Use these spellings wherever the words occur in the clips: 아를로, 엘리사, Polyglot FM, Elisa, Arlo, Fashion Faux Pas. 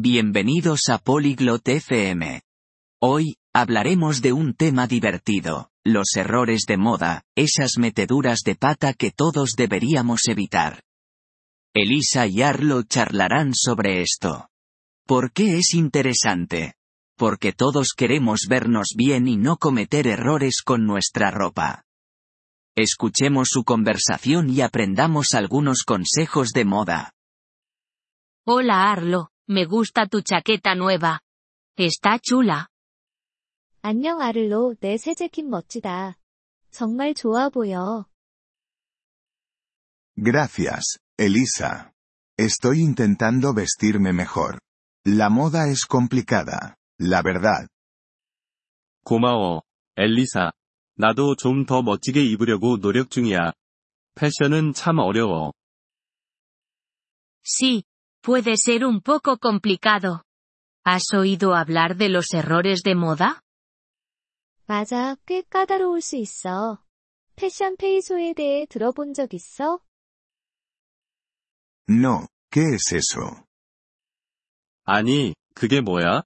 Bienvenidos a Polyglot FM. Hoy, hablaremos de un tema divertido, los errores de moda, esas meteduras de pata que todos deberíamos evitar. Elisa y Arlo charlarán sobre esto. ¿Por qué es interesante? Porque todos queremos vernos bien y no cometer errores con nuestra ropa. Escuchemos su conversación y aprendamos algunos consejos de moda. Hola Arlo, me gusta tu chaqueta nueva. Está chula. 안녕 아를로, 내 새 재킷 멋지다. 정말 좋아 보여. Gracias, Elisa. Estoy intentando vestirme mejor. La moda es complicada, la verdad. 고마워, 엘리사. 나도 좀 더 멋지게 입으려고 노력 중이야. 패션은 참 어려워. Sí, puede ser un poco complicado. ¿Has oído hablar de los errores de moda? 맞아, 꽤 까다로울 수 있어. 패션 페이소에 대해 들어본 적 있어? No, ¿qué es eso? 아니, 그게 뭐야?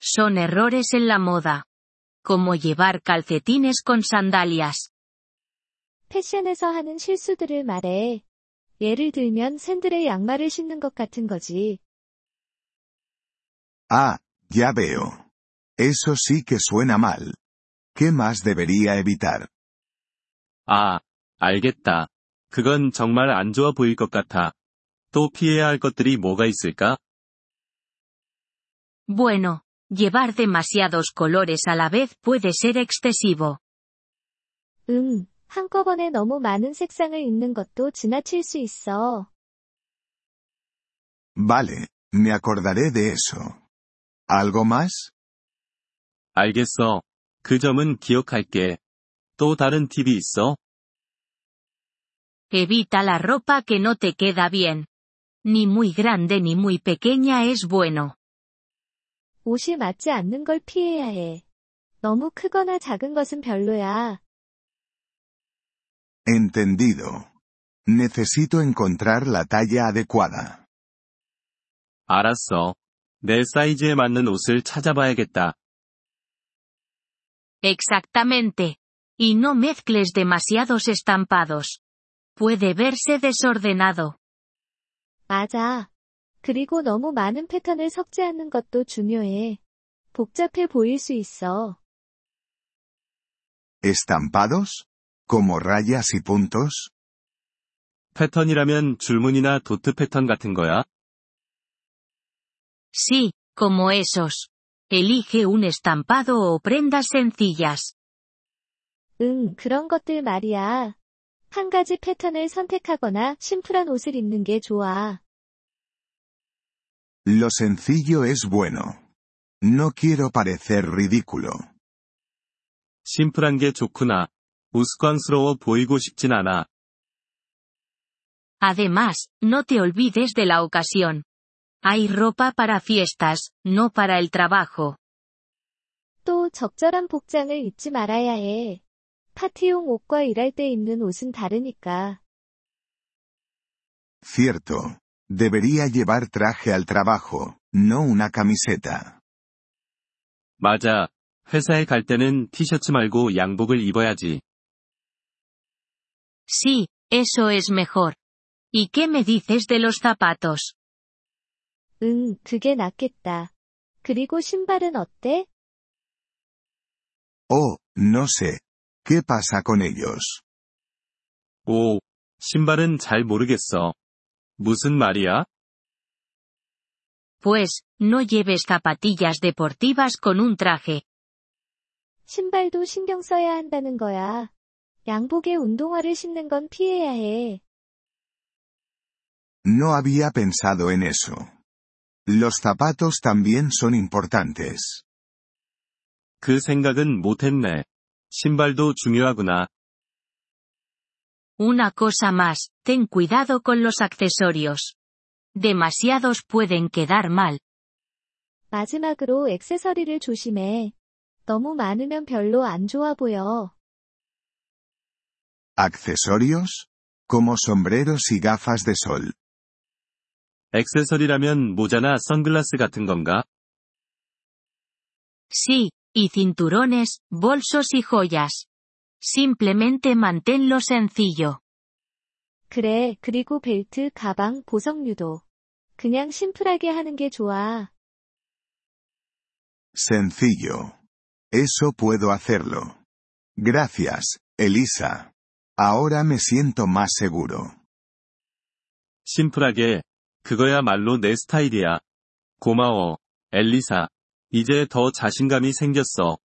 Son errores en la moda. Como llevar calcetines con sandalias. 패션에서 하는 실수들을 말해. 예를 들면 샌들에 양말을 신는 것 같은 거지. Ah, ya veo. Eso sí que suena mal. ¿Qué más debería evitar? 아, 알겠다. 그건 정말 안 좋아 보일 것 같아. 또 피해야 할 것들이 뭐가 있을까? Bueno. Llevar demasiados colores a la vez puede ser excesivo. 한꺼번에 너무 많은 색상을 입는 것도 지나칠 수 있어. Vale, me acordaré de eso. ¿Algo más? 알겠어. 그 점은 기억할게. 또 다른 팁이 있어? Evita la ropa que no te queda bien. Ni muy grande ni muy pequeña es bueno. 옷이 맞지 않는 걸 피해야 해. 너무 크거나 작은 것은 별로야. Entendido. Necesito encontrar la talla adecuada. 알았어. 내 사이즈에 맞는 옷을 찾아봐야겠다. Exactamente. Y no mezcles demasiados estampados. Puede verse desordenado. 맞아. 그리고 너무 많은 패턴을 섞지 않는 것도 중요해. 복잡해 보일 수 있어. ¿Estampados? ¿Como rayas y puntos? 패턴이라면 줄무늬나 도트 패턴 같은 거야? Sí, como esos. Elige un estampado o prendas sencillas. 그런 것들 말이야. 한 가지 패턴을 선택하거나 심플한 옷을 입는 게 좋아. Lo sencillo es bueno. No quiero parecer ridículo. 심플한 게 좋구나. 우스꽝스러워 보이고 싶진 않아. Además, no te olvides de la ocasión. Hay ropa para fiestas, no para el trabajo. 또 적절한 복장을 입지 말아야 해. 파티용 옷과 일할 때 입는 옷은 다르니까. Cierto. Debería llevar traje al trabajo, no una camiseta. 맞아. 회사에 갈 때는 티셔츠 말고 양복을 입어야지. Sí, eso es mejor. ¿Y qué me dices de los zapatos? 그게 낫겠다. 그리고 신발은 어때? Oh, no sé. ¿Qué pasa con ellos? 오, 신발은 잘 모르겠어. 무슨 말이야? Pues, no lleves zapatillas deportivas con un traje. 신발도 신경 써야 한다는 거야. 양복에 운동화를 신는 건 피해야 해. No había pensado en eso. Los zapatos también son importantes. 그 생각은 못했네. 신발도 중요하구나. Una cosa más, ten cuidado con los accesorios. Demasiados pueden quedar mal. 마지막으로 액세서리를 조심해. 너무 많으면 별로 안 좋아 보여. ¿Accesorios? Como sombreros y gafas de sol. 액세서리라면 모자나 선글라스 같은 건가? Sí, y cinturones, bolsos y joyas. Simplemente manténlo sencillo. 그래, 그리고 벨트, 가방, 보석류도. 그냥 심플하게 하는 게 좋아. Sencillo. Eso puedo hacerlo. Gracias, Elisa. Ahora me siento más seguro. 심플하게. 그거야말로 내 스타일이야. 고마워, 엘리사. 이제 더 자신감이 생겼어.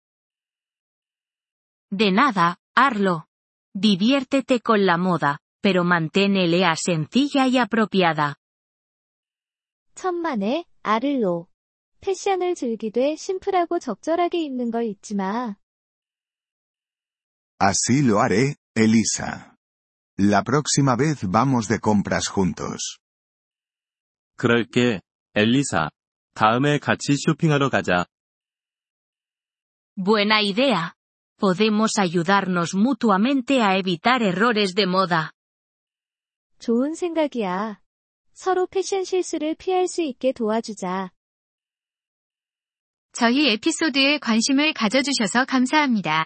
De nada, Arlo. Diviértete con la moda, pero manténela sencilla y apropiada. 천만에, 아를로. 패션을 즐기되 심플하고 적절하게 입는 걸 잊지 마. Así lo haré, Elisa. La próxima vez vamos de compras juntos. 그럴게, 엘리사. 다음에 같이 쇼핑하러 가자. Buena idea. Podemos ayudarnos mutuamente a evitar errores de moda. 좋은 생각이야. 서로 패션 실수를 피할 수 있게 도와주자. 저희 에피소드에 관심을 가져주셔서 감사합니다.